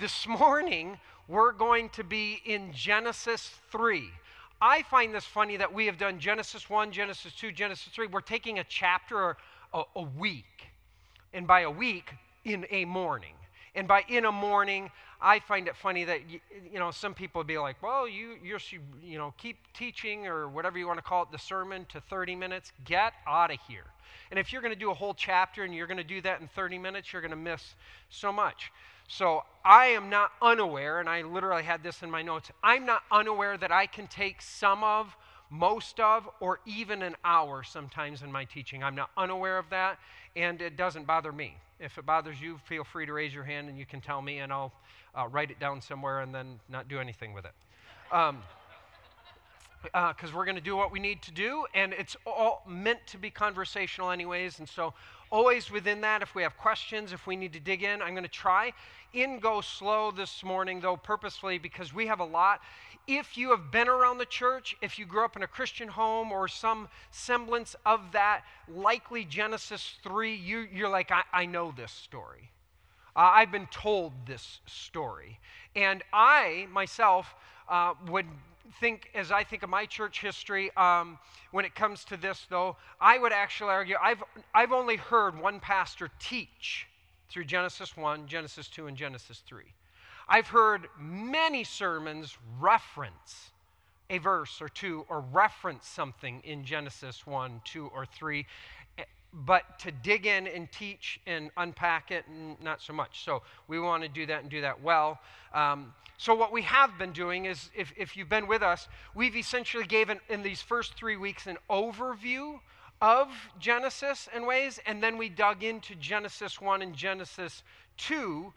This morning, we're going to be in Genesis 3. I find this funny that we have done Genesis 1, Genesis 2, Genesis 3. We're taking a chapter a week. And by a week, in a morning. And by in a morning, I find it funny that, you know, some people would be like, well, you should, you know, keep teaching or whatever you want to call it, the sermon to 30 minutes. Get out of here. And if you're going to do a whole chapter and you're going to do that in 30 minutes, you're going to miss so much. So I am not unaware, and I literally had this in my notes, I'm not unaware that I can take some of, most of, or even an hour sometimes in my teaching. I'm not unaware of that, and it doesn't bother me. If it bothers you, feel free to raise your hand and you can tell me, and I'll write it down somewhere and then not do anything with it. Because we're going to do what we need to do, and it's all meant to be conversational anyways, and so always within that, if we have questions, if we need to dig in, I'm going to try and go slow this morning, though purposefully, because we have a lot. If you have been around the church, if you grew up in a Christian home or some semblance of that, likely Genesis 3, you're like, I know this story. I've been told this story. And I, myself, would think, as I think of my church history, when it comes to this, though, I would actually argue I've only heard one pastor teach through Genesis 1, Genesis 2, and Genesis 3. I've heard many sermons reference a verse or two or reference something in Genesis 1, 2, or 3, but to dig in and teach and unpack it, not so much. So we want to do that and do that well. So what we have been doing is, if you've been with us, we've essentially given in these first 3 weeks an overview of Genesis in ways, and then we dug into Genesis 1 and Genesis 2,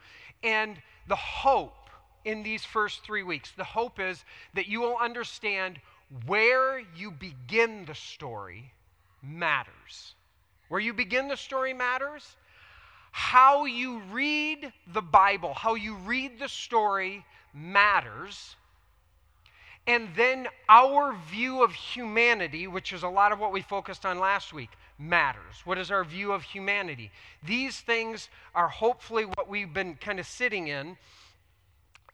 and the hope in these first 3 weeks, the hope is that you will understand where you begin the story matters. Where you begin the story matters. How you read the Bible, how you read the story matters. And then our view of humanity, which is a lot of what we focused on last week, matters. What is our view of humanity? These things are hopefully what we've been kind of sitting in.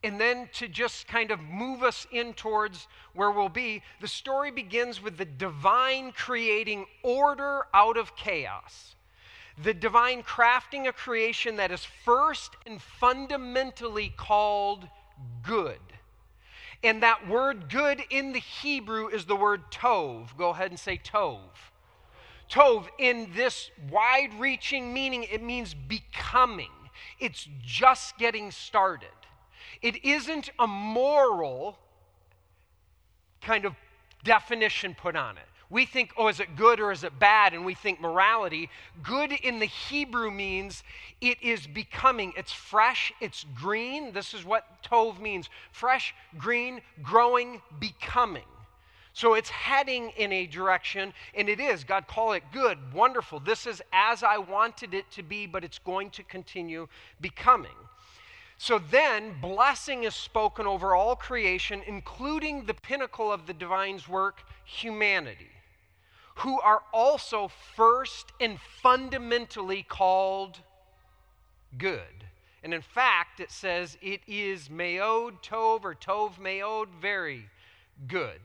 And then to just kind of move us in towards where we'll be, the story begins with the divine creating order out of chaos. The divine crafting a creation that is first and fundamentally called good. And that word good in the Hebrew is the word tov. Go ahead and say tov. Tov, in this wide-reaching meaning, it means becoming. It's just getting started. It isn't a moral kind of definition put on it. We think, oh, is it good or is it bad? And we think morality. Good in the Hebrew means it is becoming. It's fresh, it's green. This is what tov means. Fresh, green, growing, becoming. So it's heading in a direction, and it is. God called it good, wonderful. This is as I wanted it to be, but it's going to continue becoming. So then, blessing is spoken over all creation, including the pinnacle of the divine's work, humanity, who are also first and fundamentally called good. And in fact, it says it is meod tov, or tov meod, very good.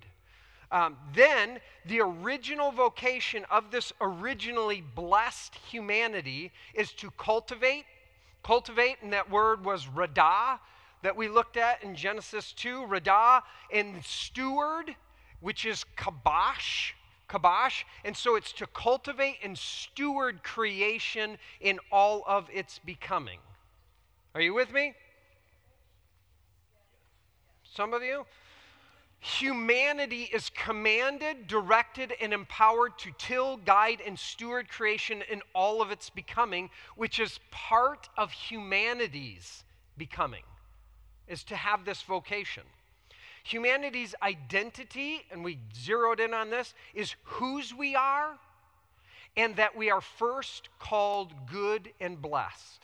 Then, the original vocation of this originally blessed humanity is to cultivate. Cultivate, and that word was radah, that we looked at in Genesis 2. Radah and steward, which is kabosh. Kabosh. And so it's to cultivate and steward creation in all of its becoming. Are you with me? Some of you? Humanity is commanded, directed, and empowered to till, guide, and steward creation in all of its becoming, which is part of humanity's becoming, is to have this vocation. Humanity's identity, and we zeroed in on this, is whose we are and that we are first called good and blessed.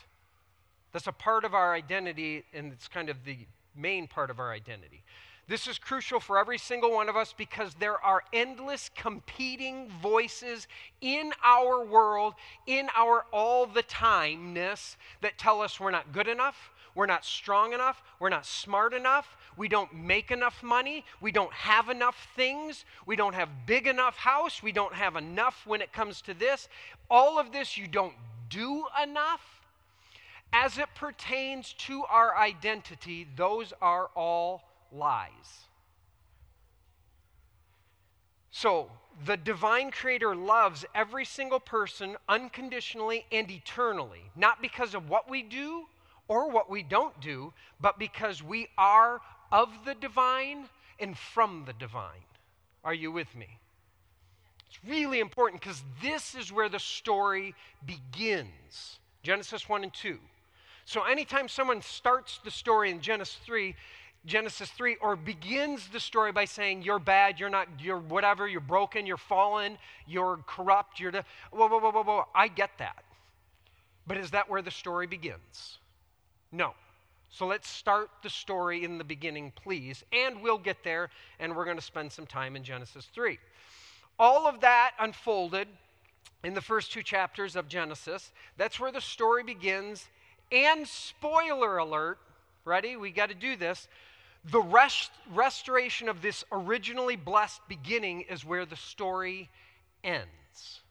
That's a part of our identity, and it's kind of the main part of our identity. This is crucial for every single one of us because there are endless competing voices in our world, in our all-the-timeness that tell us we're not good enough, We're not strong enough. We're not smart enough. We don't make enough money. We don't have enough things. We don't have big enough house. We don't have enough when it comes to this. All of this, you don't do enough. As it pertains to our identity, those are all lies. So, the divine creator loves every single person unconditionally and eternally, not because of what we do or what we don't do, but because we are of the divine and from the divine. Are you with me? It's really important because this is where the story begins. Genesis 1 and 2. So anytime someone starts the story in Genesis 3 or begins the story by saying you're bad, you're not, you're whatever, you're broken, you're fallen, you're corrupt, you're whoa, I get that. But is that where the story begins? No. So let's start the story in the beginning, please, and we'll get there, and we're going to spend some time in Genesis 3. All of that unfolded in the first two chapters of Genesis. That's where the story begins, and spoiler alert, ready? We got to do this. The restoration of this originally blessed beginning is where the story ends.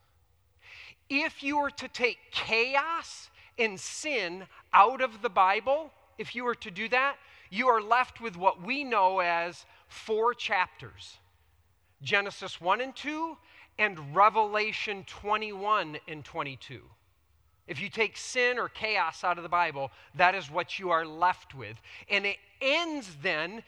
If you were to take chaos and sin out of the Bible, if you were to do that, you are left with what we know as four chapters: Genesis 1 and 2 and Revelation 21 and 22. If you take sin or chaos out of the Bible, that is what you are left with. And it ends then,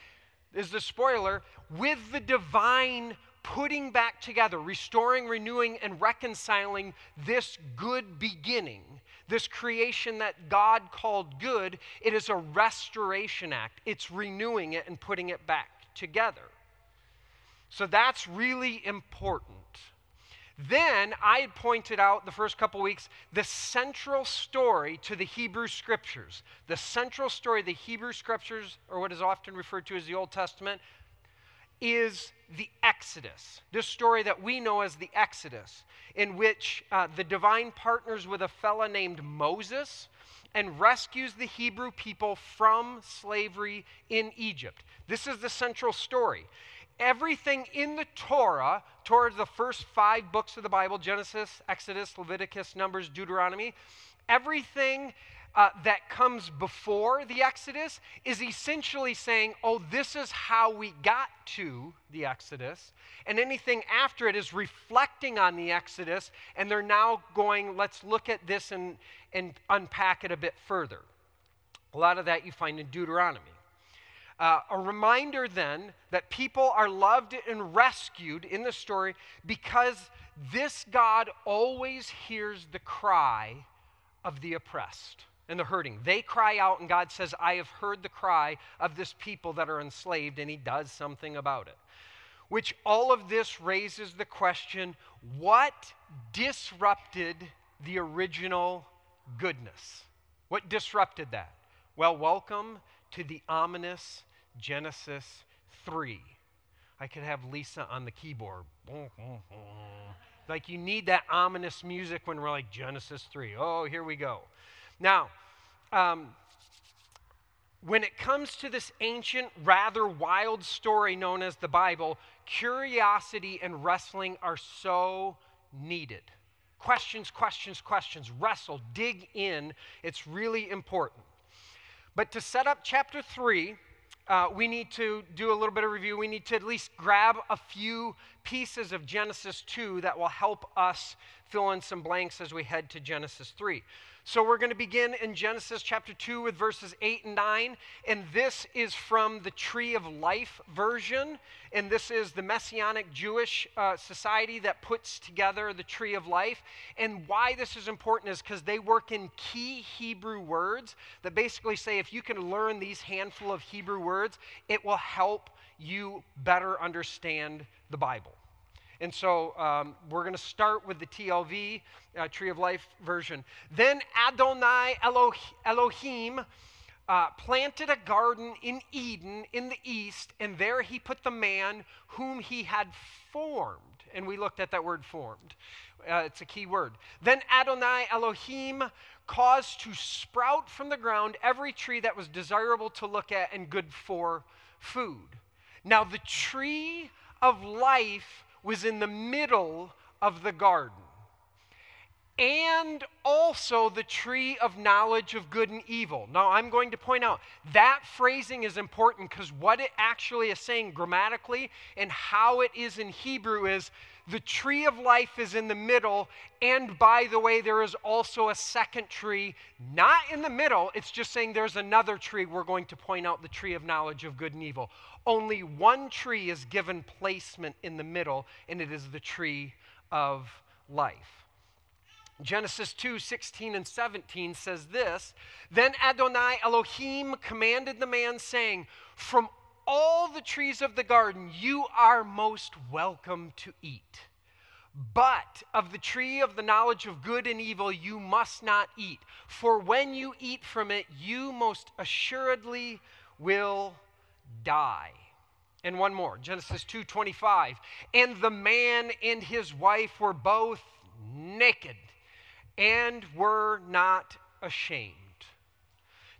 is the spoiler, with the divine putting back together, restoring, renewing, and reconciling this good beginning, this creation that God called good. It is a restoration act. It's renewing it and putting it back together. So that's really important. Then I had pointed out the first couple weeks the central story to the Hebrew Scriptures. The central story of the Hebrew Scriptures, or what is often referred to as the Old Testament, is the Exodus. This story that we know as the Exodus, in which the divine partners with a fella named Moses and rescues the Hebrew people from slavery in Egypt. This is the central story. Everything in the Torah, the first five books of the Bible, Genesis, Exodus, Leviticus, Numbers, Deuteronomy, everything that comes before the Exodus is essentially saying, oh, this is how we got to the Exodus. And anything after it is reflecting on the Exodus, and they're now going, let's look at this and unpack it a bit further. A lot of that you find in Deuteronomy. A reminder then that people are loved and rescued in the story because this God always hears the cry of the oppressed and the hurting. They cry out and God says, I have heard the cry of this people that are enslaved, and he does something about it. Which all of this raises the question, what disrupted the original goodness? What disrupted that? Well, welcome to the ominous Genesis 3. I could have Lisa on the keyboard. Like, you need that ominous music when we're like, Genesis 3. Oh, here we go. Now, when it comes to this ancient, rather wild story known as the Bible, curiosity and wrestling are so needed. Questions. Wrestle, dig in. It's really important. But to set up chapter 3, we need to do a little bit of review. We need to at least grab a few pieces of Genesis 2 that will help us fill in some blanks as we head to Genesis 3. So we're going to begin in Genesis chapter 2 with verses 8 and 9. And this is from the Tree of Life version. And this is the Messianic Jewish society that puts together the Tree of Life. And why this is important is because they work in key Hebrew words that basically say if you can learn these handful of Hebrew words, it will help you better understand the Bible. And so we're going to start with the TLV, Tree of Life version. Then Adonai Elohim planted a garden in Eden in the east, and there he put the man whom he had formed. And we looked at that word formed. It's a key word. Then Adonai Elohim caused to sprout from the ground every tree that was desirable to look at and good for food. Now the tree of life was in the middle of the garden, and also the tree of knowledge of good and evil. Now, I'm going to point out that phrasing is important because what it actually is saying grammatically and how it is in Hebrew is the tree of life is in the middle, and by the way, there is also a second tree, not in the middle, it's just saying there's another tree. We're going to point out the tree of knowledge of good and evil. Only one tree is given placement in the middle, and it is the tree of life. Genesis 2:16-17 says this, "Then Adonai Elohim commanded the man, saying, 'From all the trees of the garden you are most welcome to eat, but of the tree of the knowledge of good and evil you must not eat, for when you eat from it you most assuredly will die.'" And one more, Genesis 2:25, "And the man and his wife were both naked and were not ashamed."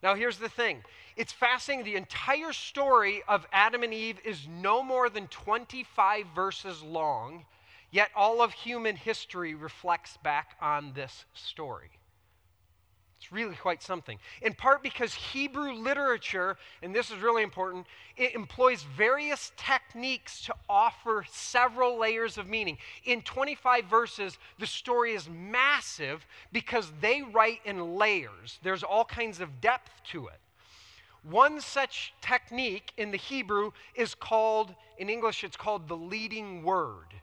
Now here's the thing. It's fascinating. The entire story of Adam and Eve is no more than 25 verses long, yet all of human history reflects back on this story. It's really quite something. In part because Hebrew literature, and this is really important, it employs various techniques to offer several layers of meaning. In 25 verses, the story is massive because they write in layers. There's all kinds of depth to it. One such technique in the Hebrew is called, in English, it's called the leading word.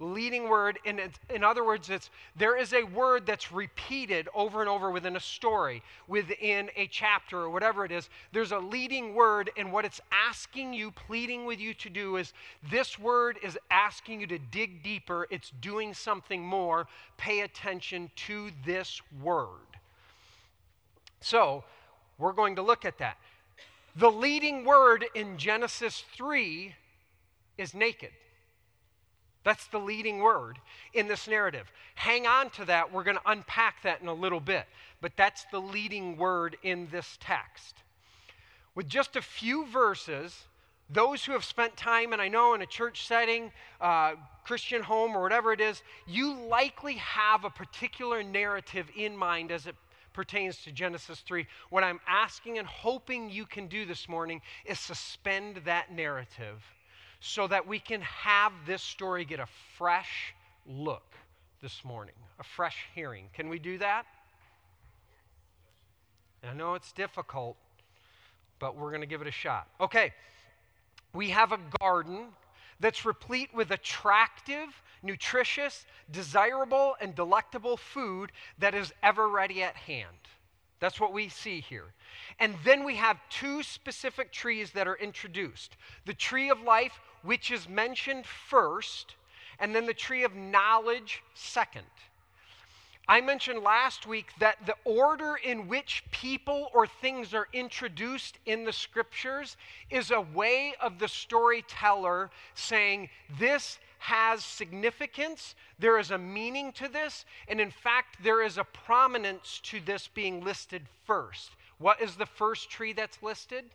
Leading word, and in other words, there is a word that's repeated over and over within a story, within a chapter or whatever it is. There's a leading word, and what it's asking you, pleading with you to do is, this word is asking you to dig deeper. It's doing something more. Pay attention to this word. So we're going to look at that. The leading word in Genesis 3 is naked. That's the leading word in this narrative. Hang on to that. We're going to unpack that in a little bit. But that's the leading word in this text. With just a few verses, those who have spent time, and I know in a church setting, Christian home or whatever it is, you likely have a particular narrative in mind as it pertains to Genesis 3. What I'm asking and hoping you can do this morning is suspend that narrative, so that we can have this story get a fresh look this morning, a fresh hearing. Can we do that? I know it's difficult, but we're going to give it a shot. Okay, we have a garden that's replete with attractive, nutritious, desirable, and delectable food that is ever ready at hand. That's what we see here. And then we have two specific trees that are introduced. The tree of life, which is mentioned first, and then the tree of knowledge second. I mentioned last week that the order in which people or things are introduced in the scriptures is a way of the storyteller saying, this has significance, there is a meaning to this, and in fact, there is a prominence to this being listed first. What is the first tree that's listed?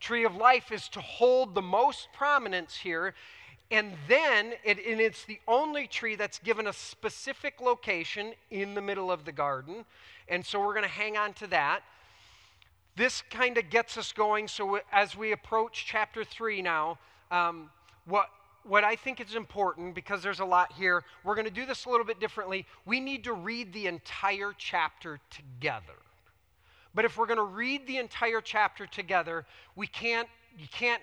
Tree of life is to hold the most prominence here, and then it's the only tree that's given a specific location in the middle of the garden, and so we're going to hang on to that. This kind of gets us going, so as we approach chapter 3 now, what I think is important, because there's a lot here, we're going to do this a little bit differently. We need to read the entire chapter together. But if we're going to read the entire chapter together, you can't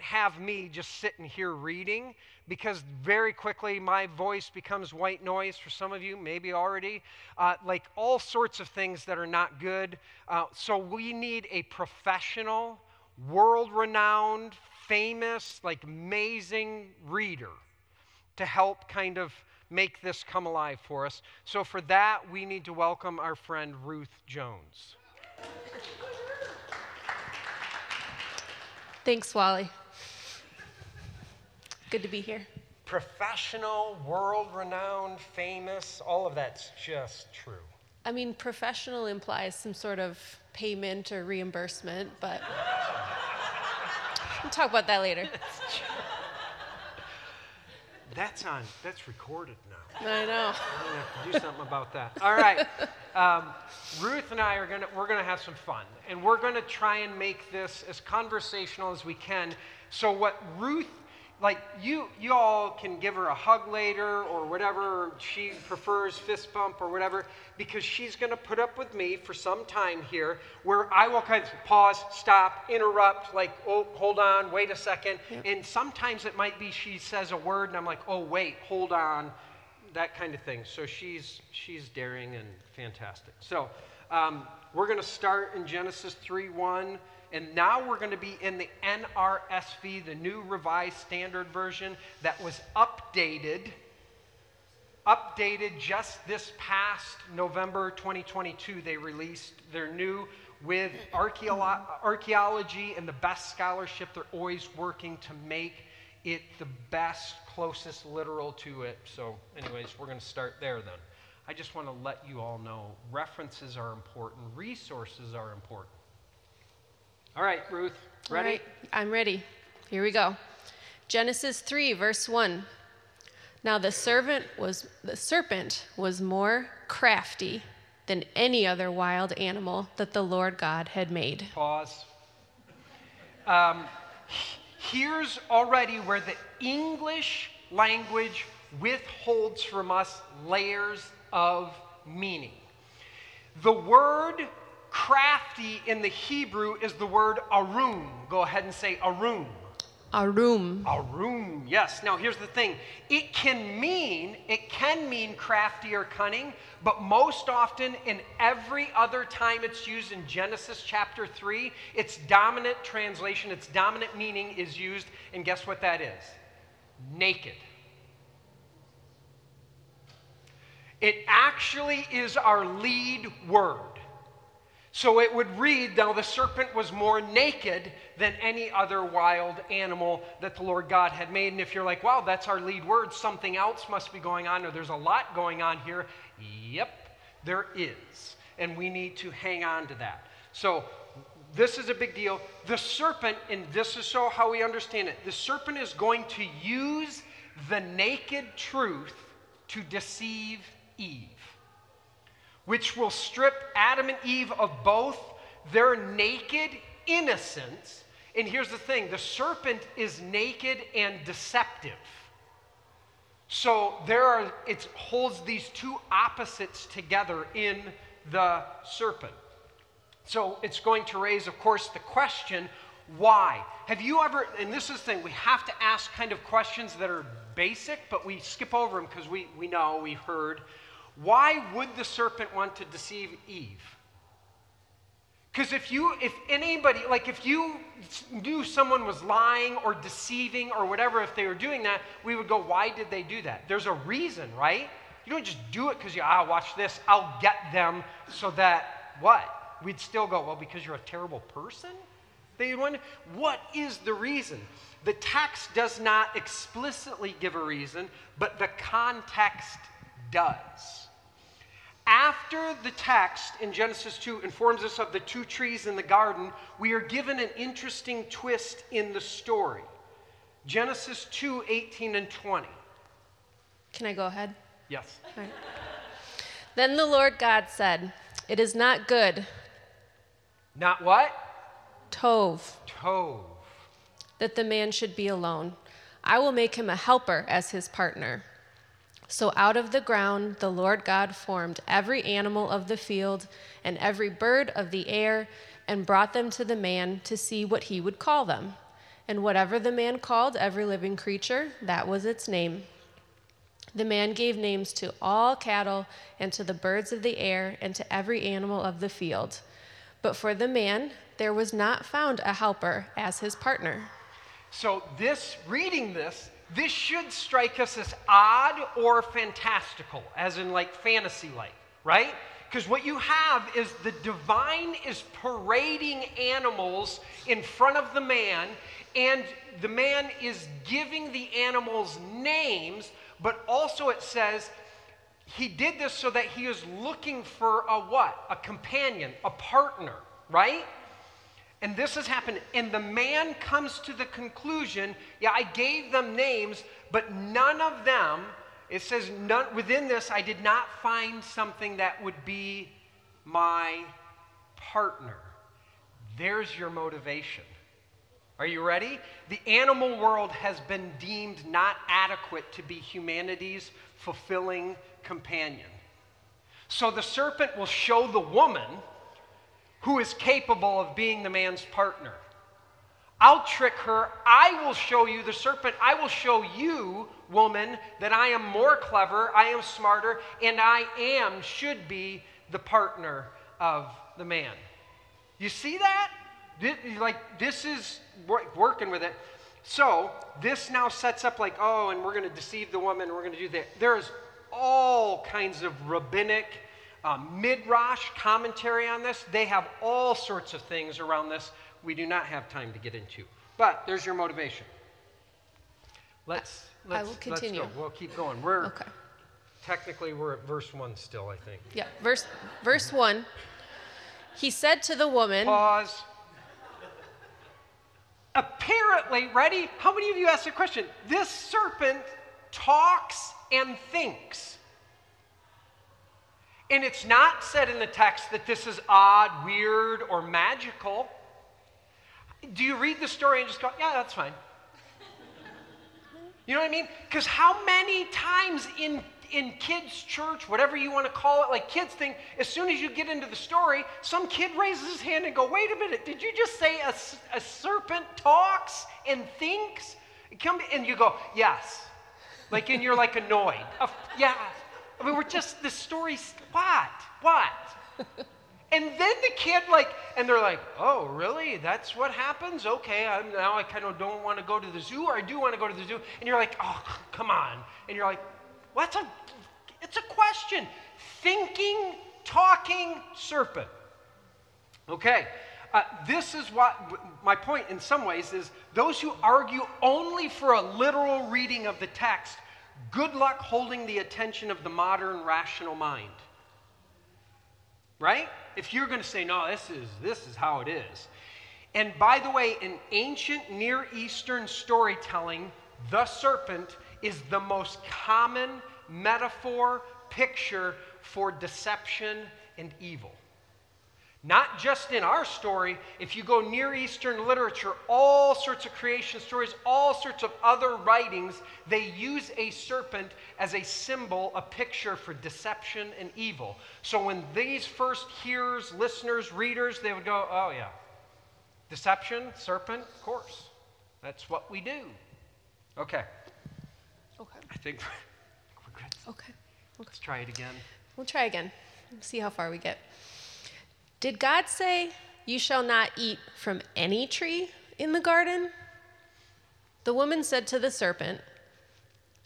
have me just sitting here reading, because very quickly my voice becomes white noise for some of you, maybe already, like all sorts of things that are not good. So we need a professional, world-renowned, famous, like amazing reader to help kind of make this come alive for us. So for that, we need to welcome our friend Ruth Jones. Thanks, Wally. Good to be here. Professional, world-renowned, famous, all of that's just true. I mean, professional implies some sort of payment or reimbursement, but we'll talk about that later. That's recorded now. I know. I'm gonna have to do something about that. All right, Ruth and I we're gonna have some fun, and we're gonna try and make this as conversational as we can. So what Ruth, like you all can give her a hug later or whatever she prefers, fist bump or whatever, because she's going to put up with me for some time here where I will kind of pause, stop, interrupt, like, oh, hold on, wait a second. Yep. And sometimes it might be she says a word and I'm like, oh, wait, hold on, that kind of thing. So she's daring and fantastic. So we're going to start in Genesis 3:1. And now we're going to be in the NRSV, the New Revised Standard Version, that was updated just this past November 2022. They released their new, with archaeology and the best scholarship. They're always working to make it the best, closest literal to it. So anyways, we're going to start there then. I just want to let you all know references are important. Resources are important. All right, Ruth, ready? All right, I'm ready. Here we go. Genesis 3, verse 1. Now the serpent was more crafty than any other wild animal that the Lord God had made. Pause. Here's already where the English language withholds from us layers of meaning. The word crafty in the Hebrew is the word arum. Go ahead and say arum. Arum. Arum, yes. Now here's the thing. It can mean crafty or cunning, but most often in every other time it's used in Genesis chapter 3, its dominant translation, its dominant meaning is used, and guess what that is? Naked. It actually is our lead word. So it would read, now the serpent was more naked than any other wild animal that the Lord God had made. And if you're like, wow, that's our lead word, something else must be going on, or there's a lot going on here. Yep, there is. And we need to hang on to that. So this is a big deal. The serpent, and this is so how we understand it, the serpent is going to use the naked truth to deceive Eve, which will strip Adam and Eve of both their naked innocence. And here's the thing, the serpent is naked and deceptive. So it holds these two opposites together in the serpent. So it's going to raise, of course, the question, why? Have you ever, and this is the thing, we have to ask kind of questions that are basic, but we skip over them because we know, we've heard. Why would the serpent want to deceive Eve? Because if you knew someone was lying or deceiving or whatever, if they were doing that, we would go, why did they do that? There's a reason, right? You don't just do it because watch this, I'll get them so that what? We'd still go, well, because you're a terrible person? They wonder, what is the reason? The text does not explicitly give a reason, but the context does. After the text in Genesis 2 informs us of the two trees in the garden, we are given an interesting twist in the story. Genesis 2, 18 and 20. Can I go ahead? Yes. All right. Then the Lord God said, it is not good. Not what? Tov. That the man should be alone. I will make him a helper as his partner. So out of the ground the Lord God formed every animal of the field and every bird of the air and brought them to the man to see what he would call them. And whatever the man called every living creature, that was its name. The man gave names to all cattle and to the birds of the air and to every animal of the field. But for the man there was not found a helper as his partner. So reading this should strike us as odd or fantastical, as in like fantasy-like, right? Because what you have is the divine is parading animals in front of the man, and the man is giving the animals names, but also it says he did this so that he is looking for a what? A companion, a partner, right? And this has happened. And the man comes to the conclusion, yeah, I gave them names, but none of them, it says, none, within this, I did not find something that would be my partner. There's your motivation. Are you ready? The animal world has been deemed not adequate to be humanity's fulfilling companion. So the serpent will show the woman who is capable of being the man's partner. I'll trick her. I will show you, the serpent, I will show you, woman, that I am more clever, I am smarter, and I am, should be, the partner of the man. You see that? Like, this is working with it. So this now sets up like, oh, and we're going to deceive the woman, we're going to do that. There's all kinds of rabbinic Midrash commentary on this. They have all sorts of things around this we do not have time to get into. But there's your motivation. Let's I will continue. Let's go. We'll keep going. We're okay. Technically, we're at verse 1 still, I think. Yeah, verse 1. He said to the woman... Pause. Apparently, ready? How many of you asked the question? This serpent talks and thinks. And it's not said in the text that this is odd, weird, or magical. Do you read the story and just go, yeah, that's fine? You know what I mean? Because how many times in kids' church, whatever you want to call it, like kids think, as soon as you get into the story, some kid raises his hand and go, wait a minute, did you just say a serpent talks and thinks? And you go, yes. Like, and you're like annoyed. Yeah. I mean, we're just, the story's, what? And then the kid, like, and they're like, oh, really? That's what happens? Okay, now I kind of don't want to go to the zoo, or I do want to go to the zoo. And you're like, oh, come on. And you're like, what's it's a question. Thinking, talking serpent. Okay, this is what, my point in some ways is, those who argue only for a literal reading of the text, good luck holding the attention of the modern rational mind. Right? If you're going to say, no, this is how it is. And by the way, in ancient Near Eastern storytelling, the serpent is the most common metaphor, picture for deception and evil. Not just in our story. If you go Near Eastern literature, all sorts of creation stories, all sorts of other writings, they use a serpent as a symbol, a picture for deception and evil. So when these first hearers, listeners, readers, they would go, oh yeah, deception, serpent, of course. That's what we do. Okay. Okay. I think we're good. Okay. Let's try it again. We'll try again. Let's see how far we get. Did God say, you shall not eat from any tree in the garden? The woman said to the serpent,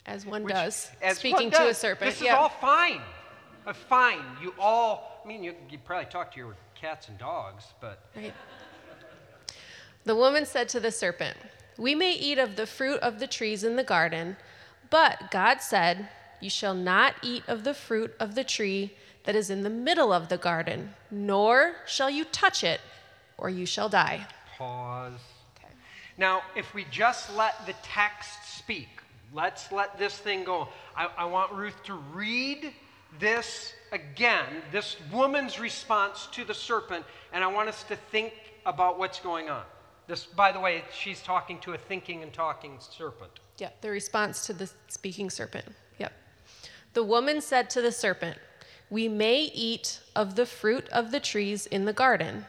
as one does, speaking to a serpent. This is all fine. Fine. You all, I mean, you probably talk to your cats and dogs, but. Right. The woman said to the serpent, we may eat of the fruit of the trees in the garden, but God said, you shall not eat of the fruit of the tree that is in the middle of the garden, nor shall you touch it, or you shall die. Pause. Okay. Now, if we just let the text speak, let's let this thing go. I want Ruth to read this again, this woman's response to the serpent, and I want us to think about what's going on. This, by the way, she's talking to a thinking and talking serpent. Yeah, the response to the speaking serpent. Yep. The woman said to the serpent, we may eat of the fruit of the trees in the garden,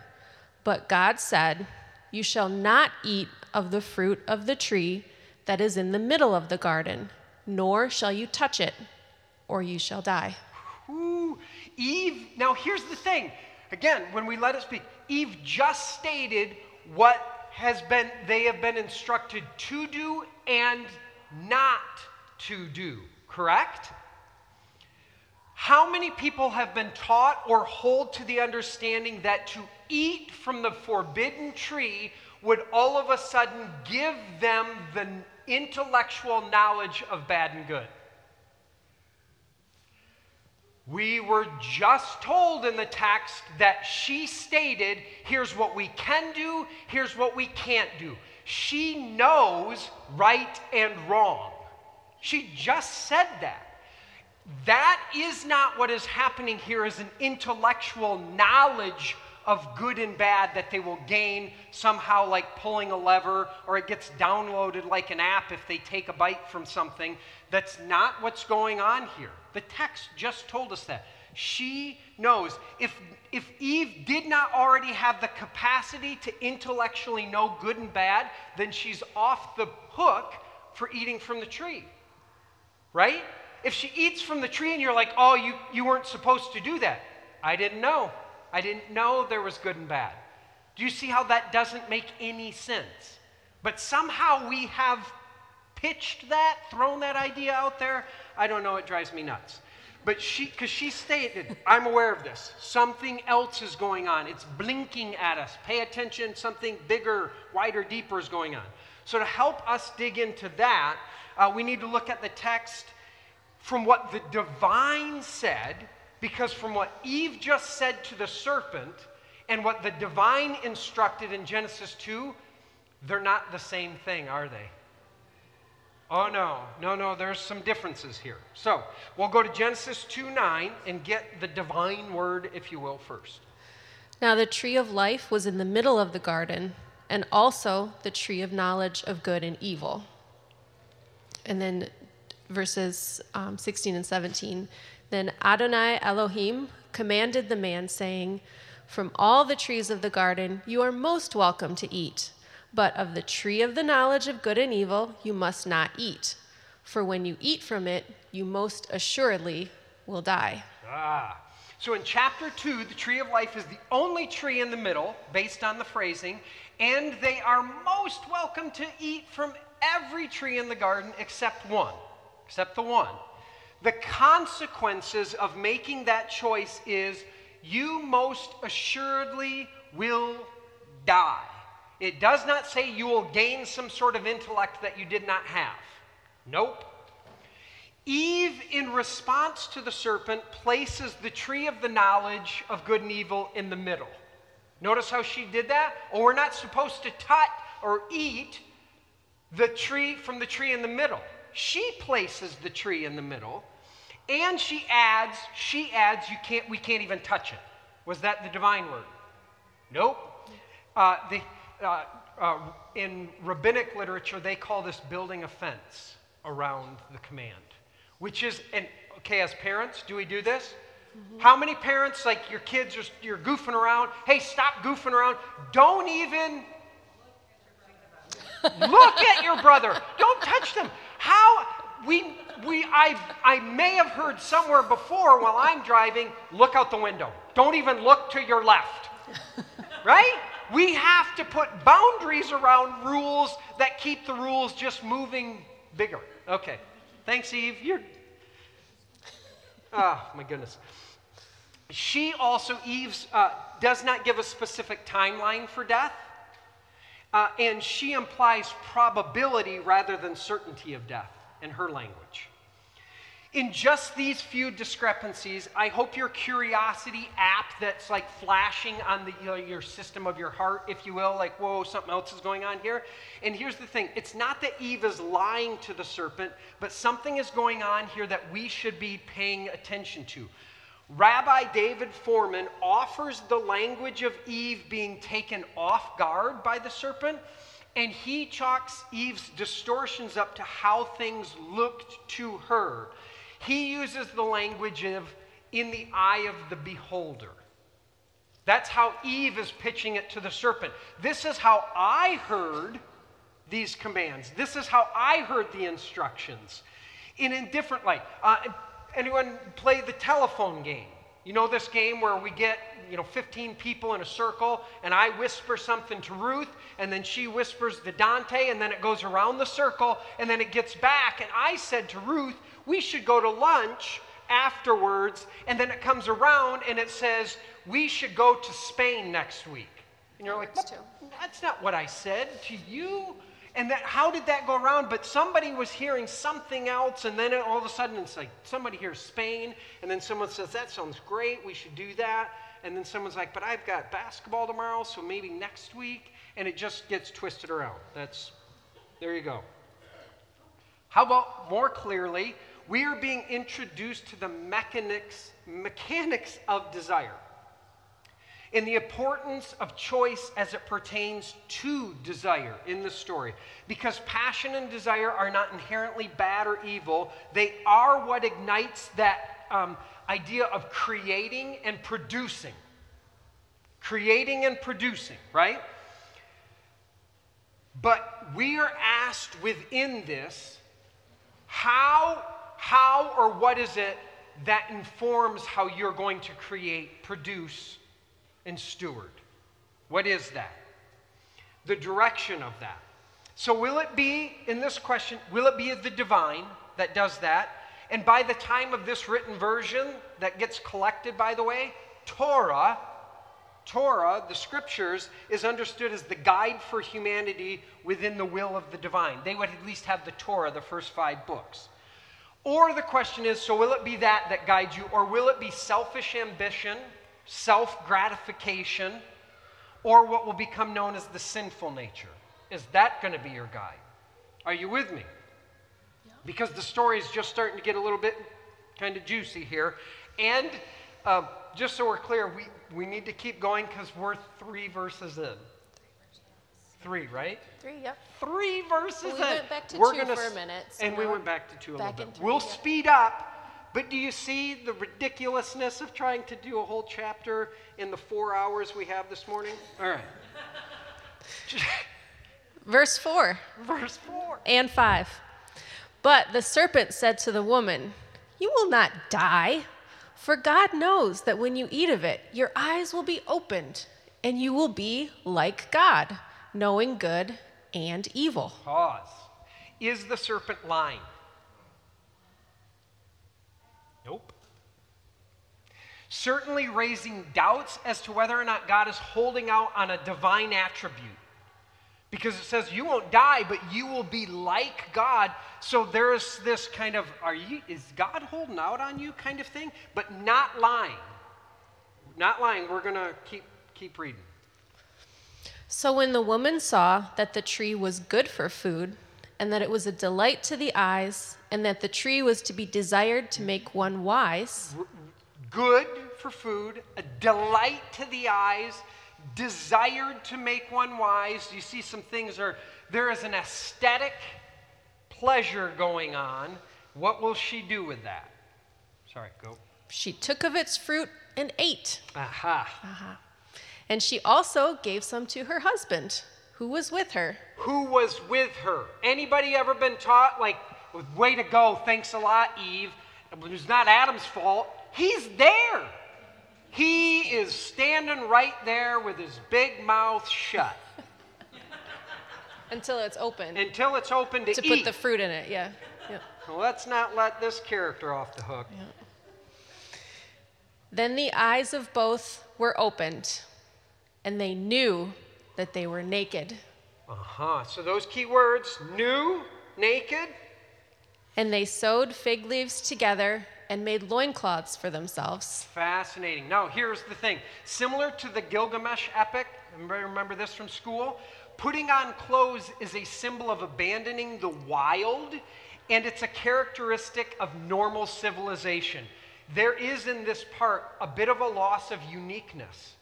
but God said, you shall not eat of the fruit of the tree that is in the middle of the garden, nor shall you touch it, or you shall die. Ooh, Eve, now here's the thing. Again, when we let it speak, Eve just stated what they have been instructed to do and not to do, correct? How many people have been taught or hold to the understanding that to eat from the forbidden tree would all of a sudden give them the intellectual knowledge of bad and good? We were just told in the text that she stated, here's what we can do, here's what we can't do. She knows right and wrong. She just said that. That is not what is happening here is an intellectual knowledge of good and bad that they will gain somehow like pulling a lever, or it gets downloaded like an app if they take a bite from something. That's not what's going on here. The text just told us that. She knows. If Eve did not already have the capacity to intellectually know good and bad, then she's off the hook for eating from the tree, right? If she eats from the tree and you're like, oh, you weren't supposed to do that. I didn't know. I didn't know there was good and bad. Do you see how that doesn't make any sense? But somehow we have pitched that, thrown that idea out there. I don't know, it drives me nuts. But because she stated, I'm aware of this. Something else is going on. It's blinking at us. Pay attention, something bigger, wider, deeper is going on. So to help us dig into that, we need to look at the text from what the divine said, because from what Eve just said to the serpent and what the divine instructed in Genesis 2, they're not the same thing, are they? Oh, no, there's some differences here. So we'll go to Genesis 2:9 and get the divine word, if you will, first. Now the tree of life was in the middle of the garden, and also the tree of knowledge of good and evil. And then verses 16 and 17. Then Adonai Elohim commanded the man, saying, "From all the trees of the garden you are most welcome to eat, but of the tree of the knowledge of good and evil you must not eat, for when you eat from it, you most assuredly will die." Ah. So in chapter 2, the tree of life is the only tree in the middle, based on the phrasing, and they are most welcome to eat from every tree in the garden except one. Except the one. The consequences of making that choice is you most assuredly will die. It does not say you will gain some sort of intellect that you did not have. Nope. Eve, in response to the serpent, places the tree of the knowledge of good and evil in the middle. Notice how she did that? Oh, we're not supposed to touch or eat the tree from the tree in the middle. She places the tree in the middle, and she adds, we can't even touch it. Was that the divine word? Nope. In rabbinic literature, they call this building a fence around the command, which is, as parents, do we do this? Mm-hmm. How many parents, like your kids, you're goofing around, hey, stop goofing around, don't even look at your brother, don't touch them. How I may have heard somewhere before while I'm driving, look out the window. Don't even look to your left, right? We have to put boundaries around rules that keep the rules just moving bigger. Okay, thanks, Eve. Oh, my goodness. She also, Eve, does not give a specific timeline for death. And she implies probability rather than certainty of death in her language. In just these few discrepancies, I hope your curiosity app that's like flashing on your system of your heart, if you will, like, whoa, something else is going on here. And here's the thing. It's not that Eve is lying to the serpent, but something is going on here that we should be paying attention to. Rabbi David Foreman offers the language of Eve being taken off guard by the serpent, and he chalks Eve's distortions up to how things looked to her. He uses the language of in the eye of the beholder. That's how Eve is pitching it to the serpent. This is how I heard these commands. This is how I heard the instructions in a different light. Anyone play the telephone game? You know this game where we get, 15 people in a circle, and I whisper something to Ruth, and then she whispers to Dante, and then it goes around the circle, and then it gets back, and I said to Ruth, we should go to lunch, afterwards, and then it comes around and it says, we should go to Spain next week. And you're like, what? That's not what I said to you. And that, how did that go around? But somebody was hearing something else, and then all of a sudden it's like, somebody hears Spain, and then someone says, that sounds great, we should do that. And then someone's like, but I've got basketball tomorrow, so maybe next week. And it just gets twisted around. There you go. How about more clearly, we are being introduced to the mechanics of desire and the importance of choice as it pertains to desire in the story. Because passion and desire are not inherently bad or evil. They are what ignites that idea of creating and producing. Creating and producing, right? But we are asked within this, how or what is it that informs how you're going to create, produce, and steward? What is that? The direction of that. So will it be, in this question, will it be the divine that does that? And by the time of this written version that gets collected, by the way, Torah, the scriptures, is understood as the guide for humanity within the will of the divine. They would at least have the Torah, the first 5 books. Or the question is, so will it be that guides you, or will it be selfish ambition, self-gratification, or what will become known as the sinful nature? Is that going to be your guide? Are you with me? Yeah. Because the story is just starting to get a little bit kind of juicy here. And just so we're clear, we need to keep going because we're 3 verses in. 3, right? 3, yep. 3 verses in. We went back to 2 for a minute. And we went back to 2 a little bit. We'll speed up, but do you see the ridiculousness of trying to do a whole chapter in the 4 hours we have this morning? All right. Verse 4. Verse 4. And 5. But the serpent said to the woman, "You will not die. For God knows that when you eat of it, your eyes will be opened, and you will be like God, knowing good and evil." Pause. Is the serpent lying? Nope. Certainly raising doubts as to whether or not God is holding out on a divine attribute. Because it says you won't die, but you will be like God. So there is this kind of, is God holding out on you kind of thing? But not lying. Not lying. We're going to keep reading. So when the woman saw that the tree was good for food, and that it was a delight to the eyes, and that the tree was to be desired to make one wise. Good for food, a delight to the eyes, desired to make one wise. You see some things there is an aesthetic pleasure going on. What will she do with that? Sorry, go. She took of its fruit and ate. Aha. Aha. And she also gave some to her husband, who was with her. Who was with her? Anybody ever been taught, like, way to go, thanks a lot, Eve. It was not Adam's fault. He's there. He is standing right there with his big mouth shut. Until it's open. Until it's open to eat. To put the fruit in it, yeah. Yep. Well, let's not let this character off the hook. Yep. Then the eyes of both were opened, and they knew that they were naked. Uh-huh. So those key words, knew, naked. And they sewed fig leaves together and made loincloths for themselves. Fascinating. Now, here's the thing. Similar to the Gilgamesh epic, remember this from school? Putting on clothes is a symbol of abandoning the wild, and it's a characteristic of normal civilization. There is, in this part, a bit of a loss of uniqueness.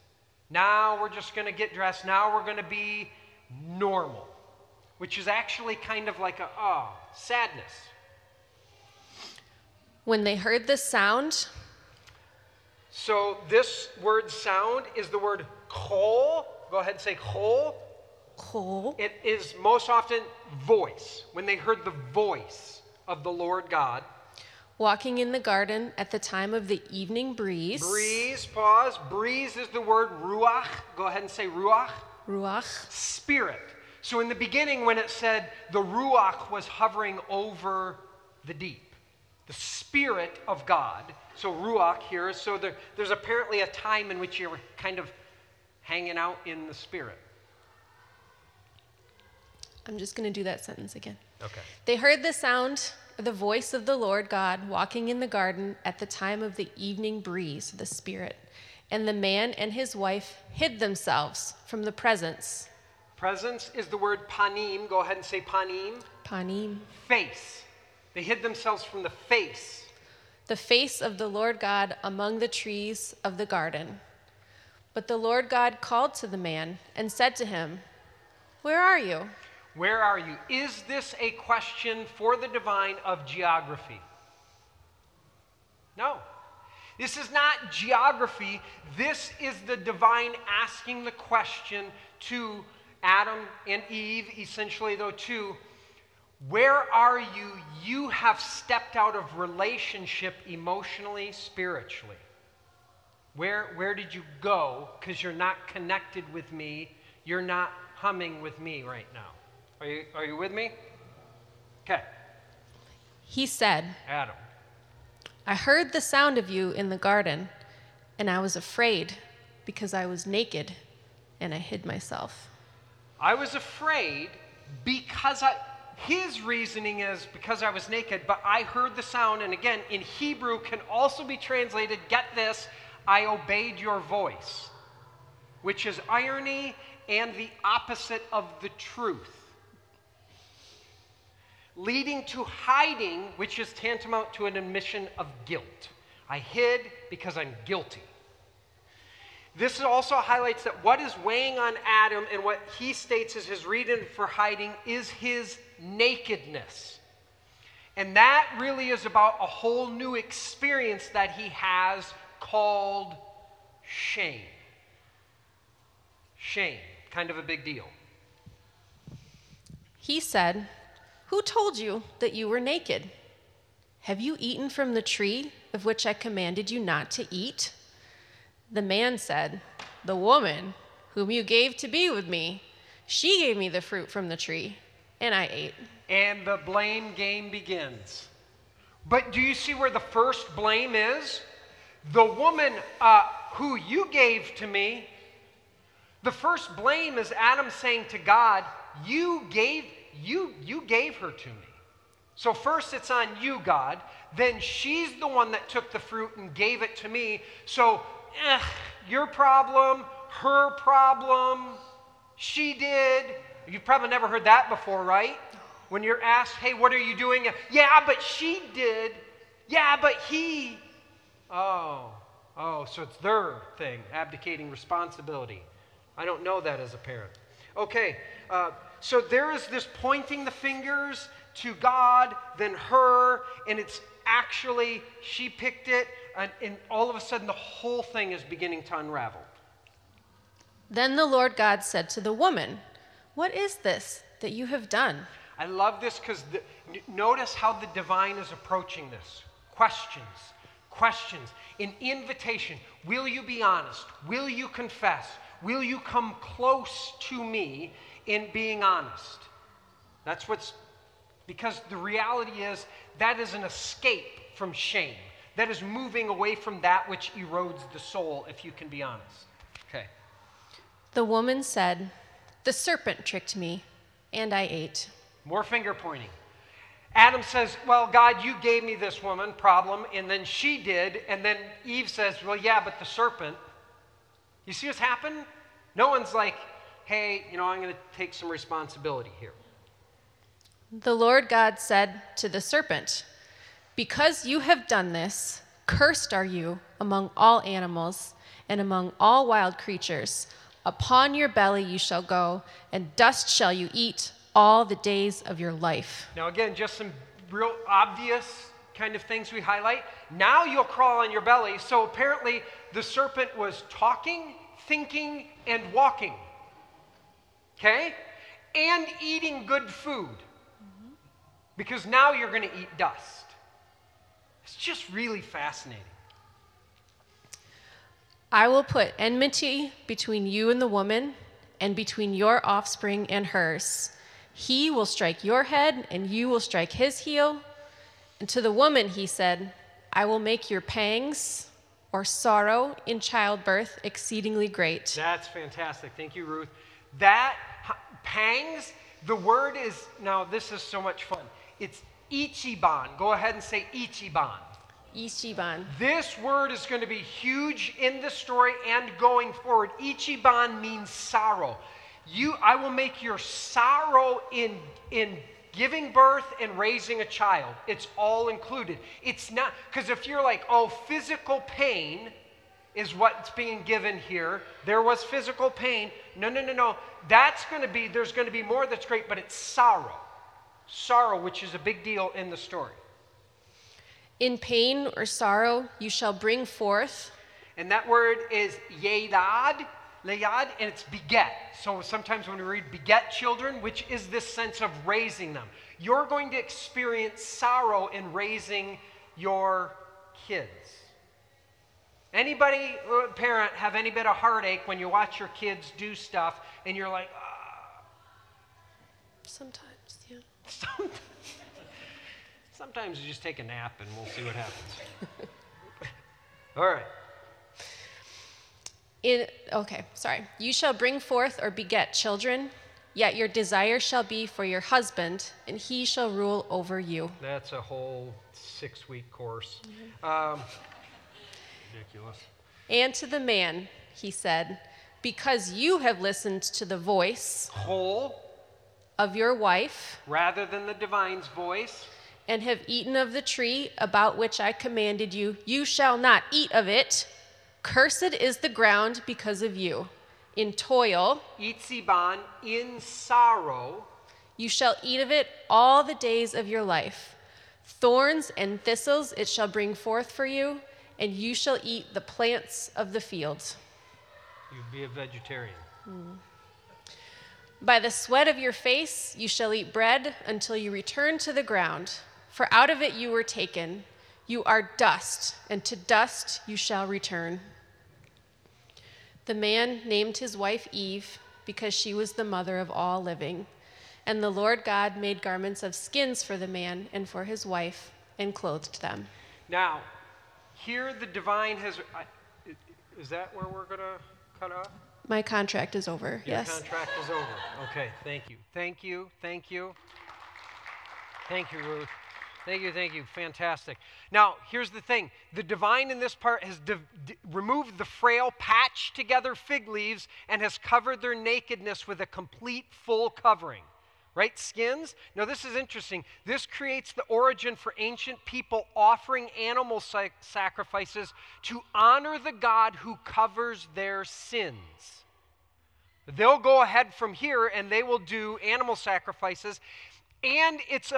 Now we're just going to get dressed. Now we're going to be normal, which is actually kind of like sadness. When they heard this sound. So this word sound is the word kol. Go ahead and say kol. Kol. It is most often voice. When they heard the voice of the Lord God. Walking in the garden at the time of the evening breeze. Breeze, pause. Breeze is the word ruach. Go ahead and say ruach. Ruach. Spirit. So in the beginning when it said the ruach was hovering over the deep. the Spirit of God. So ruach here, so there's apparently a time in which you're kind of hanging out in the Spirit. I'm just going to do that sentence again. Okay. They heard the sound, the voice of the Lord God walking in the garden at the time of the evening breeze, the Spirit. And the man and his wife hid themselves from the presence. Presence is the word panim. Go ahead and say panim. Panim. Face. They hid themselves from the face. The face of the Lord God among the trees of the garden. But the Lord God called to the man and said to him, "Where are you?" Where are you? Is this a question for the divine of geography? No. This is not geography. This is the divine asking the question to Adam and Eve, essentially, though, too. Where are you? You have stepped out of relationship emotionally, spiritually. Where did you go? Because you're not connected with me. You're not humming with me right now. Are you with me? Okay. He said, Adam, I heard the sound of you in the garden, and I was afraid because I was naked, and I hid myself. I was afraid because his reasoning is because I was naked, but I heard the sound, and again, in Hebrew can also be translated, get this, I obeyed your voice, which is irony and the opposite of the truth, leading to hiding, which is tantamount to an admission of guilt. I hid because I'm guilty. This also highlights that what is weighing on Adam and what he states is his reason for hiding is his nakedness. And that really is about a whole new experience that he has called shame. Shame, kind of a big deal. He said, Who told you that you were naked? Have you eaten from the tree of which I commanded you not to eat? The man said, The woman whom you gave to be with me, she gave me the fruit from the tree, and I ate. And the blame game begins. But do you see where the first blame is? The woman who you gave to me. The first blame is Adam saying to God, you gave her to me. So first it's on you, God. Then she's the one that took the fruit and gave it to me. So your problem, her problem, she did. You've probably never heard that before, right? When you're asked, hey, what are you doing? Yeah, but she did. Yeah, but he. Oh, so it's their thing, abdicating responsibility. I don't know that as a parent. Okay, so there is this pointing the fingers to God, then her, and it's actually she picked it, and all of a sudden the whole thing is beginning to unravel. Then the Lord God said to the woman, What is this that you have done? I love this because notice how the divine is approaching this. Questions, an invitation. Will you be honest? Will you confess? Will you come close to me in being honest? Because the reality is that is an escape from shame. That is moving away from that which erodes the soul, if you can be honest. Okay. The woman said, The serpent tricked me, and I ate. More finger pointing. Adam says, Well, God, you gave me this woman, problem, and then she did, and then Eve says, Well, yeah, but the serpent. You see what's happened? No one's like, hey, I'm going to take some responsibility here. The Lord God said to the serpent, Because you have done this, cursed are you among all animals and among all wild creatures. Upon your belly you shall go, and dust shall you eat all the days of your life. Now again, just some real obvious kind of things we highlight. Now you'll crawl on your belly. So apparently the serpent was talking, thinking, and walking. Okay? And eating good food. Mm-hmm. Because now you're going to eat dust. It's just really fascinating. I will put enmity between you and the woman, and between your offspring and hers. He will strike your head, and you will strike his heel. And to the woman he said, I will make your pangs or sorrow in childbirth exceedingly great. That's fantastic. Thank you, Ruth. That pangs, the word is, now this is so much fun. It's ichiban. Go ahead and say ichiban. Ichiban. This word is going to be huge in the story and going forward. Ichiban means sorrow. I will make your sorrow in giving birth and raising a child. It's all included. It's not, because if you're like, oh, physical pain is what's being given here. There was physical pain. No. There's going to be more that's great, but it's sorrow. Sorrow, which is a big deal in the story. In pain or sorrow, you shall bring forth. And that word is yedad, leyad, and it's beget. So sometimes when we read beget children, which is this sense of raising them. You're going to experience sorrow in raising your kids. Anybody, parent, have any bit of heartache when you watch your kids do stuff and you're like, ah. Sometimes, yeah. Sometimes you just take a nap and we'll see what happens. All right. You shall bring forth or beget children, yet your desire shall be for your husband, and he shall rule over you. That's a whole 6-week course. Mm-hmm. Ridiculous. And to the man, he said, because you have listened to the voice of your wife, rather than the divine's voice, and have eaten of the tree about which I commanded you, you shall not eat of it. Cursed is the ground because of you. In toil, Itziban, in sorrow, you shall eat of it all the days of your life. Thorns and thistles it shall bring forth for you, and you shall eat the plants of the field. You'd be a vegetarian. Mm. By the sweat of your face you shall eat bread until you return to the ground. For out of it you were taken. You are dust, and to dust you shall return. The man named his wife Eve, because she was the mother of all living. And the Lord God made garments of skins for the man and for his wife, and clothed them. Now, here the divine has... Is that where we're going to cut off? My contract is over, yes. Your contract is over. Okay, Thank you, Ruth. Thank you. Fantastic. Now, here's the thing. The divine in this part has removed the frail, patched together fig leaves and has covered their nakedness with a complete, full covering. Right? Skins? Now, this is interesting. This creates the origin for ancient people offering animal sacrifices to honor the God who covers their sins. They'll go ahead from here and they will do animal sacrifices. And it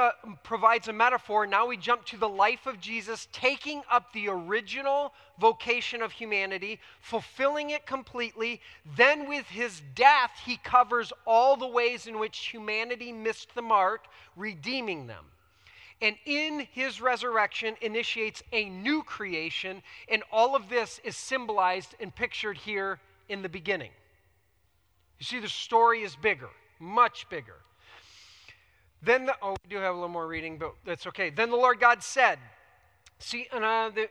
provides a metaphor. Now we jump to the life of Jesus, taking up the original vocation of humanity, fulfilling it completely. Then with his death, he covers all the ways in which humanity missed the mark, redeeming them. And in his resurrection initiates a new creation. And all of this is symbolized and pictured here in the beginning. You see, the story is bigger, much bigger. Then we do have a little more reading, but that's okay. Then the Lord God said, See, the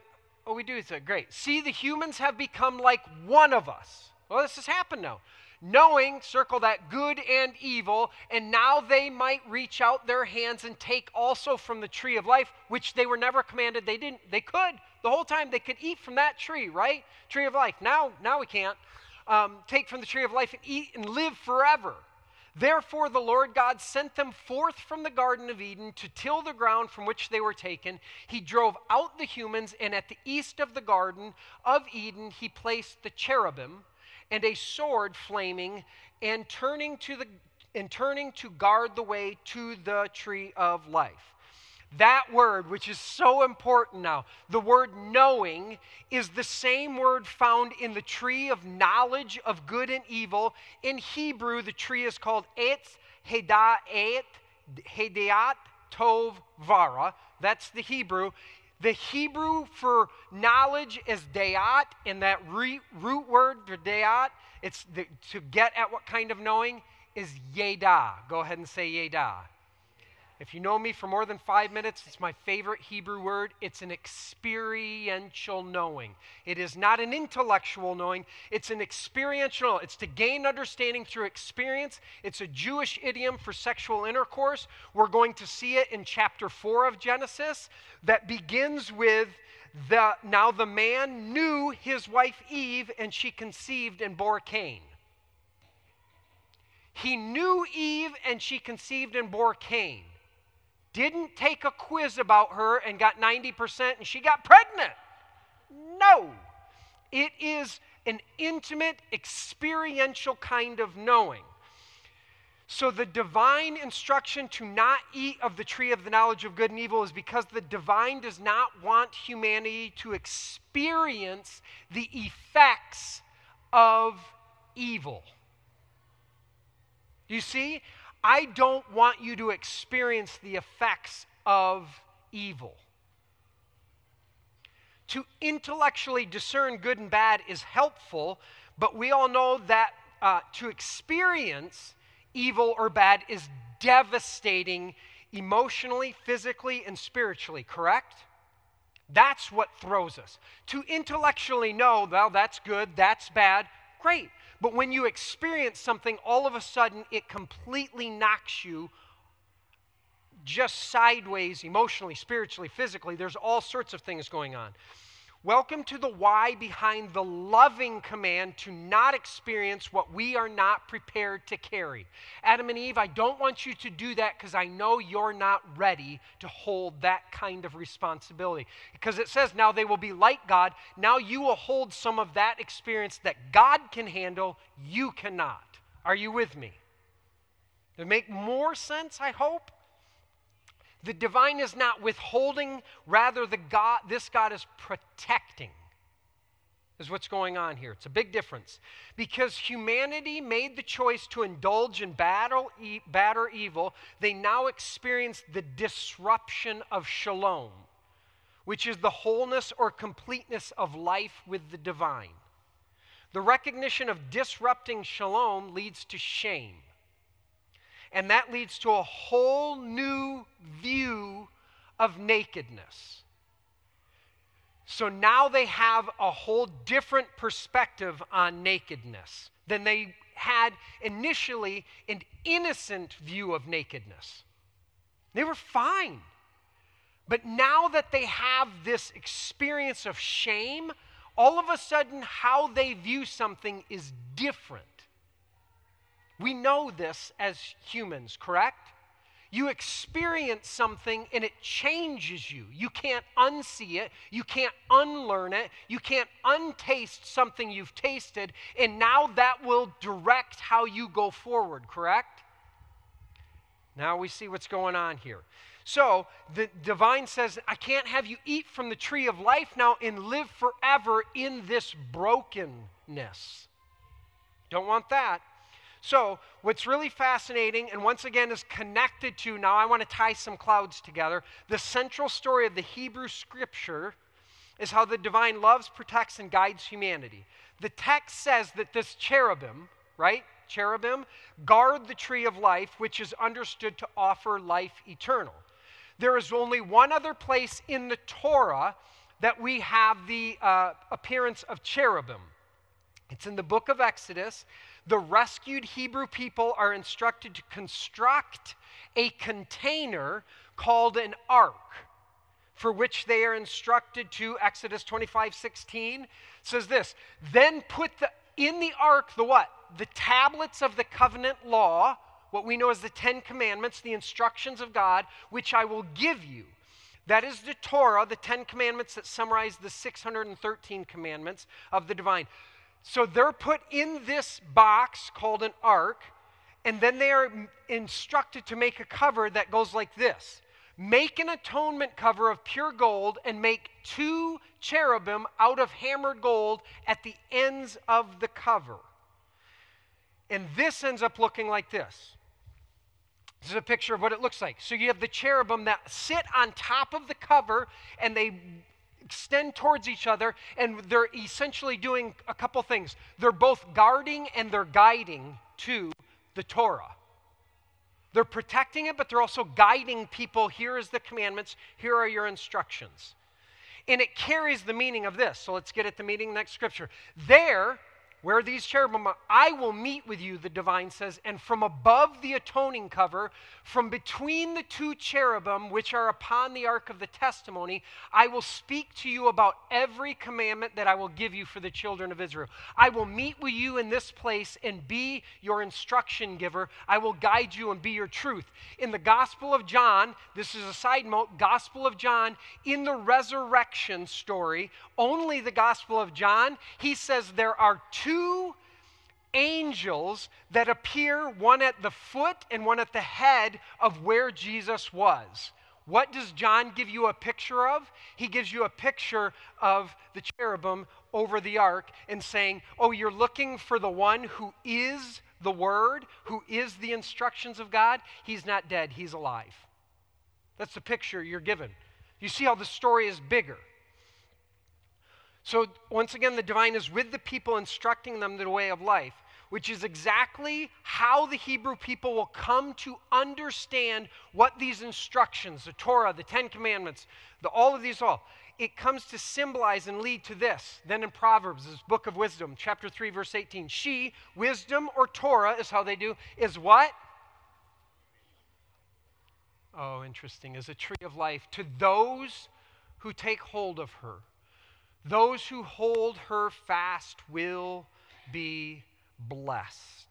humans have become like one of us. Well, this has happened now. Knowing, circle that, good and evil, and now they might reach out their hands and take also from the tree of life, which they were never commanded. They could. The whole time they could eat from that tree, right? Tree of life. Now we can't. Take from the tree of life and eat and live forever. Therefore, the Lord God sent them forth from the Garden of Eden to till the ground from which they were taken. He drove out the humans, and at the east of the Garden of Eden, he placed the cherubim and a sword flaming and turning to guard the way to the tree of life. That word, which is so important now, the word knowing, is the same word found in the tree of knowledge of good and evil. In Hebrew, the tree is called Etz Hedat Tov Vara. That's the Hebrew. The Hebrew for knowledge is deat, and that root word for deat, it's to get at what kind of knowing, is yeda. Go ahead and say yeda. If you know me for more than 5 minutes, it's my favorite Hebrew word. It's an experiential knowing. It is not an intellectual knowing. It's an experiential. It's to gain understanding through experience. It's a Jewish idiom for sexual intercourse. We're going to see it in chapter 4 of Genesis that begins with, now the man knew his wife Eve, and she conceived and bore Cain. He knew Eve, and she conceived and bore Cain. Didn't take a quiz about her and got 90%, and she got pregnant. No. It is an intimate, experiential kind of knowing. So the divine instruction to not eat of the tree of the knowledge of good and evil is because the divine does not want humanity to experience the effects of evil. You see, I don't want you to experience the effects of evil. To intellectually discern good and bad is helpful, but we all know that to experience evil or bad is devastating emotionally, physically, and spiritually, correct? That's what throws us. To intellectually know, well, that's good, that's bad, great. But when you experience something, all of a sudden, it completely knocks you just sideways emotionally, spiritually, physically. There's all sorts of things going on. Welcome to the why behind the loving command to not experience what we are not prepared to carry. Adam and Eve, I don't want you to do that because I know you're not ready to hold that kind of responsibility. Because it says now they will be like God. Now you will hold some of that experience that God can handle, you cannot. Are you with me? Does it make more sense, I hope? The divine is not withholding, rather this God is protecting, is what's going on here. It's a big difference. Because humanity made the choice to indulge in bad or evil, they now experience the disruption of shalom, which is the wholeness or completeness of life with the divine. The recognition of disrupting shalom leads to shame. And that leads to a whole new view of nakedness. So now they have a whole different perspective on nakedness than they had initially, an innocent view of nakedness. They were fine. But now that they have this experience of shame, all of a sudden how they view something is different. We know this as humans, correct? You experience something and it changes you. You can't unsee it. You can't unlearn it. You can't untaste something you've tasted. And now that will direct how you go forward, correct? Now we see what's going on here. So the divine says, I can't have you eat from the tree of life now and live forever in this brokenness. Don't want that. So what's really fascinating, and once again is connected to, now I want to tie some clouds together, the central story of the Hebrew scripture is how the divine loves, protects, and guides humanity. The text says that this cherubim, right, cherubim, guard the tree of life, which is understood to offer life eternal. There is only one other place in the Torah that we have the appearance of cherubim. It's in the book of Exodus. The rescued Hebrew people are instructed to construct a container called an ark, for which they are instructed to, Exodus 25:16 says this, then put in the ark the what? The tablets of the covenant law, what we know as the Ten Commandments, the instructions of God, which I will give you. That is the Torah, the Ten Commandments that summarize the 613 commandments of the divine. So they're put in this box called an ark, and then they are instructed to make a cover that goes like this. Make an atonement cover of pure gold and make 2 cherubim out of hammered gold at the ends of the cover. And this ends up looking like this. This is a picture of what it looks like. So you have the cherubim that sit on top of the cover, and they extend towards each other, and they're essentially doing a couple things. They're both guarding and they're guiding to the Torah. They're protecting it, but they're also guiding people. Here is the commandments. Here are your instructions. And it carries the meaning of this. So let's get at the meaning of the next scripture. There, where these cherubim are, I will meet with you, the divine says, and from above the atoning cover, from between the two cherubim, which are upon the ark of the testimony, I will speak to you about every commandment that I will give you for the children of Israel. I will meet with you in this place and be your instruction giver. I will guide you and be your truth. In the Gospel of John, this is a side note, Gospel of John, in the resurrection story, only the Gospel of John, he says there are two angels that appear, one at the foot and one at the head of where Jesus was. What does John give you a picture of? He gives you a picture of the cherubim over the ark and saying, oh, you're looking for the one who is the Word, who is the instructions of God. He's not dead, he's alive. That's the picture you're given. You see how the story is bigger. So once again, the divine is with the people, instructing them the way of life, which is exactly how the Hebrew people will come to understand what these instructions, the Torah, the Ten Commandments, all of these all, it comes to symbolize and lead to this. Then in Proverbs, this book of wisdom, chapter 3, verse 18, she, wisdom or Torah is how they do, is what? Oh, interesting, is a tree of life to those who take hold of her. Those who hold her fast will be blessed.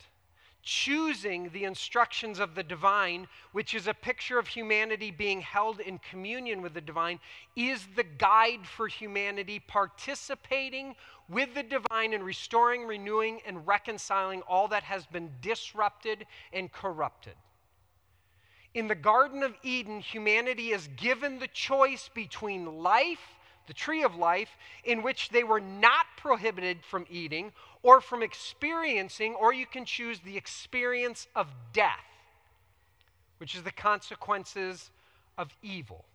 Choosing the instructions of the divine, which is a picture of humanity being held in communion with the divine, is the guide for humanity participating with the divine in restoring, renewing, and reconciling all that has been disrupted and corrupted. In the Garden of Eden, humanity is given the choice between life, the tree of life, in which they were not prohibited from eating or from experiencing, or you can choose the experience of death, which is the consequences of evil.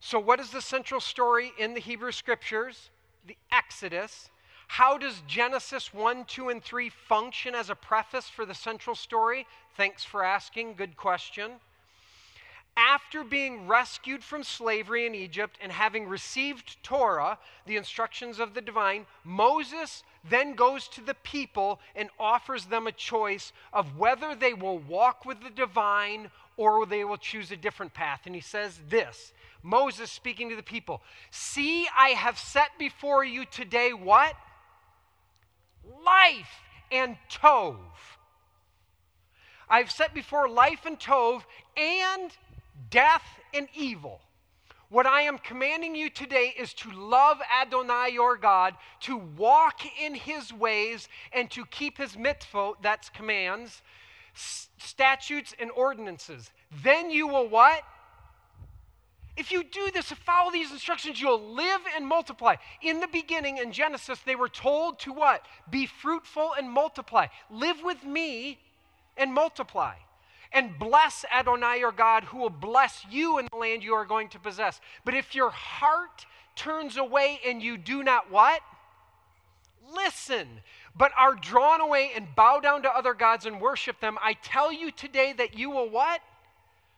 So what is the central story in the Hebrew Scriptures? The Exodus. How does Genesis 1, 2, and 3 function as a preface for the central story? Thanks for asking. Good question. After being rescued from slavery in Egypt and having received Torah, the instructions of the divine, Moses then goes to the people and offers them a choice of whether they will walk with the divine or they will choose a different path. And he says this, Moses speaking to the people, see, I have set before you today what? Life and tov. I've set before life and tov and death and evil. What I am commanding you today is to love Adonai your God, to walk in his ways, and to keep his mitzvot, that's commands, statutes, and ordinances. Then you will what? If you do this, if follow these instructions, you'll live and multiply. In the beginning, in Genesis, they were told to what? Be fruitful and multiply. Live with me and multiply. And bless Adonai your God, who will bless you in the land you are going to possess. But if your heart turns away and you do not what? Listen, but are drawn away and bow down to other gods and worship them, I tell you today that you will what?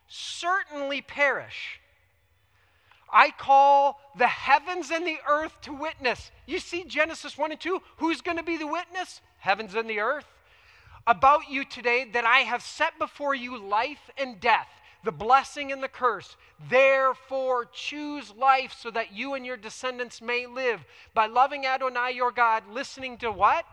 Certainly perish. I call the heavens and the earth to witness. You see Genesis 1 and 2, who's going to be the witness? Heavens and the earth. About you today that I have set before you life and death, the blessing and the curse. Therefore choose life so that you and your descendants may live by loving Adonai your God, listening to what?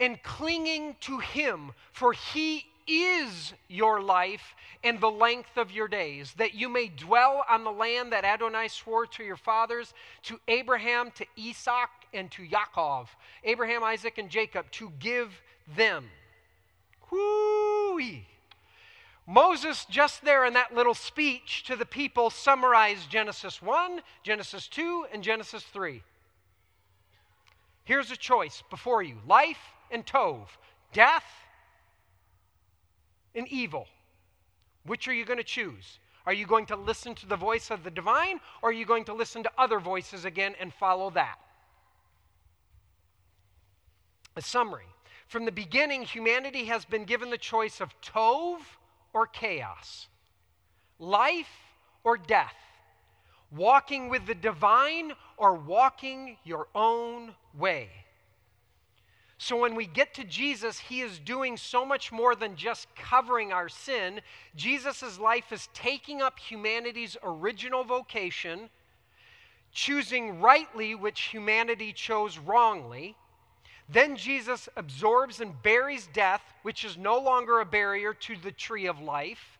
And clinging to him, for he is your life and the length of your days, that you may dwell on the land that Adonai swore to your fathers, to Abraham, to Isaac, and to Yaakov, Abraham, Isaac, and Jacob, to give them. Whoo-wee. Moses, just there in that little speech to the people, summarized Genesis 1, Genesis 2, and Genesis 3. Here's a choice before you, life and tov, death and evil. Which are you going to choose? Are you going to listen to the voice of the divine, or are you going to listen to other voices again and follow that? A summary. From the beginning, humanity has been given the choice of tov or chaos, life or death, walking with the divine or walking your own way. So when we get to Jesus, he is doing so much more than just covering our sin. Jesus' life is taking up humanity's original vocation, choosing rightly which humanity chose wrongly. Then Jesus absorbs and buries death, which is no longer a barrier to the tree of life.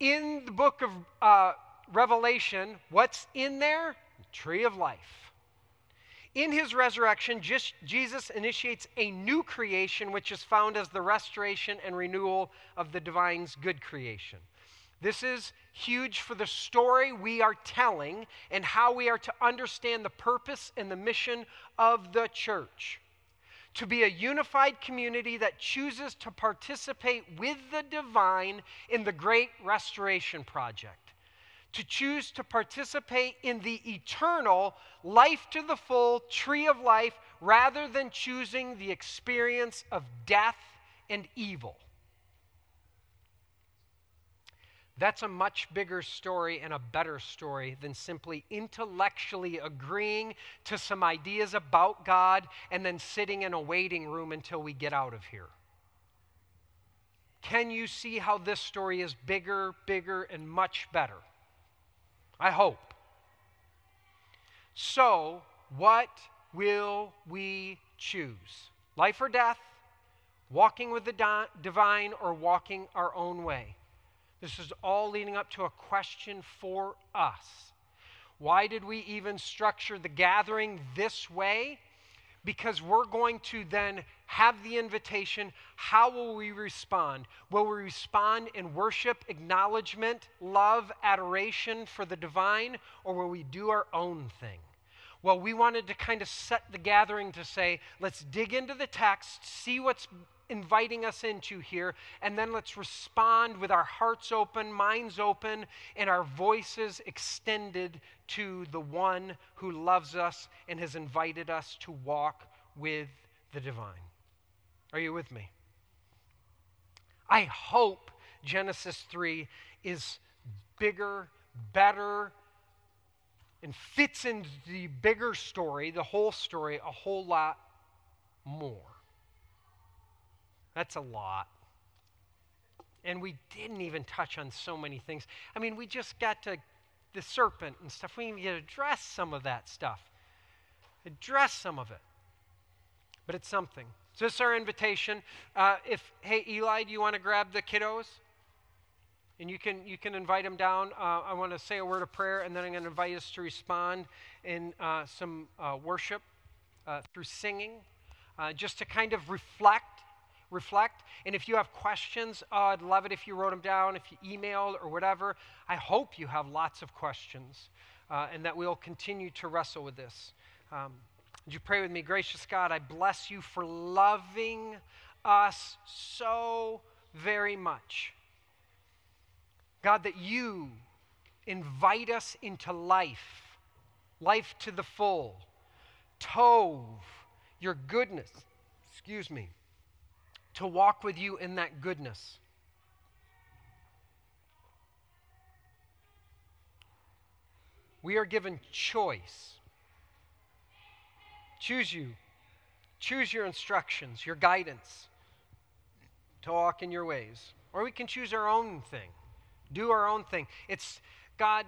In the book of Revelation, what's in there? The tree of life. In his resurrection, Jesus initiates a new creation, which is found as the restoration and renewal of the divine's good creation. This is huge for the story we are telling and how we are to understand the purpose and the mission of the church. To be a unified community that chooses to participate with the divine in the great restoration project. To choose to participate in the eternal, life to the full, tree of life, rather than choosing the experience of death and evil. That's a much bigger story and a better story than simply intellectually agreeing to some ideas about God and then sitting in a waiting room until we get out of here. Can you see how this story is bigger, and much better? I hope. So, what will we choose? Life or death? Walking with the divine or walking our own way? This is all leading up to a question for us. Why did we even structure the gathering this way? Because we're going to then have the invitation. How will we respond? Will we respond in worship, acknowledgement, love, adoration for the divine, or will we do our own thing? Well, we wanted to kind of set the gathering to say, let's dig into the text, see what's inviting us into here, and then let's respond with our hearts open, minds open, and our voices extended to the one who loves us and has invited us to walk with the divine. Are you with me? I hope Genesis 3 is bigger, better, and fits into the bigger story, the whole story, a whole lot more. That's a lot. And we didn't even touch on so many things. I mean, we just got to the serpent and stuff. We didn't even address some of that stuff. Address some of it. But it's something. So this is our invitation. Hey, Eli, do you want to grab the kiddos? And you can invite them down. I want to say a word of prayer, and then I'm going to invite us to respond in some worship through singing, just to kind of reflect. And if you have questions, I'd love it if you wrote them down, if you emailed or whatever. I hope you have lots of questions and that we'll continue to wrestle with this. Would you pray with me? Gracious God, I bless you for loving us so very much. God, that you invite us into life, life to the full, tov, your goodness, to walk with you in that goodness. We are given choice. Choose you. Choose your instructions, your guidance, to walk in your ways. Or we can choose our own thing, do our own thing. It's, God,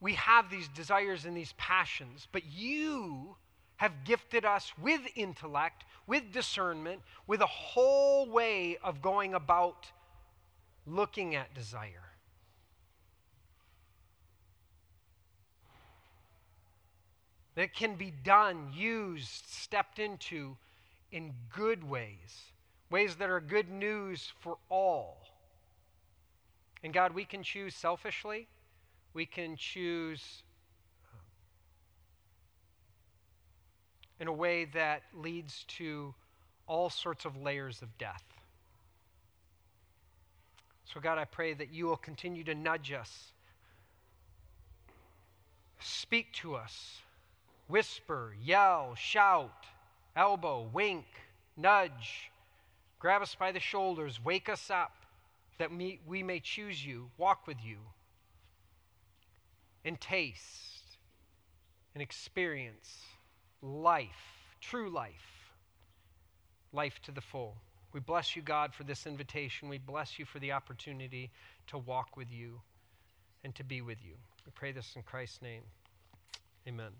we have these desires and these passions, but you have gifted us with intellect, with discernment, with a whole way of going about looking at desire. That can be done, used, stepped into in good ways, ways that are good news for all. And God, we can choose selfishly, we can choose in a way that leads to all sorts of layers of death. So God, I pray that you will continue to nudge us, speak to us, whisper, yell, shout, elbow, wink, nudge, grab us by the shoulders, wake us up, that we may choose you, walk with you, and taste and experience life, true life, life to the full. We bless you, God, for this invitation. We bless you for the opportunity to walk with you and to be with you. We pray this in Christ's name. Amen.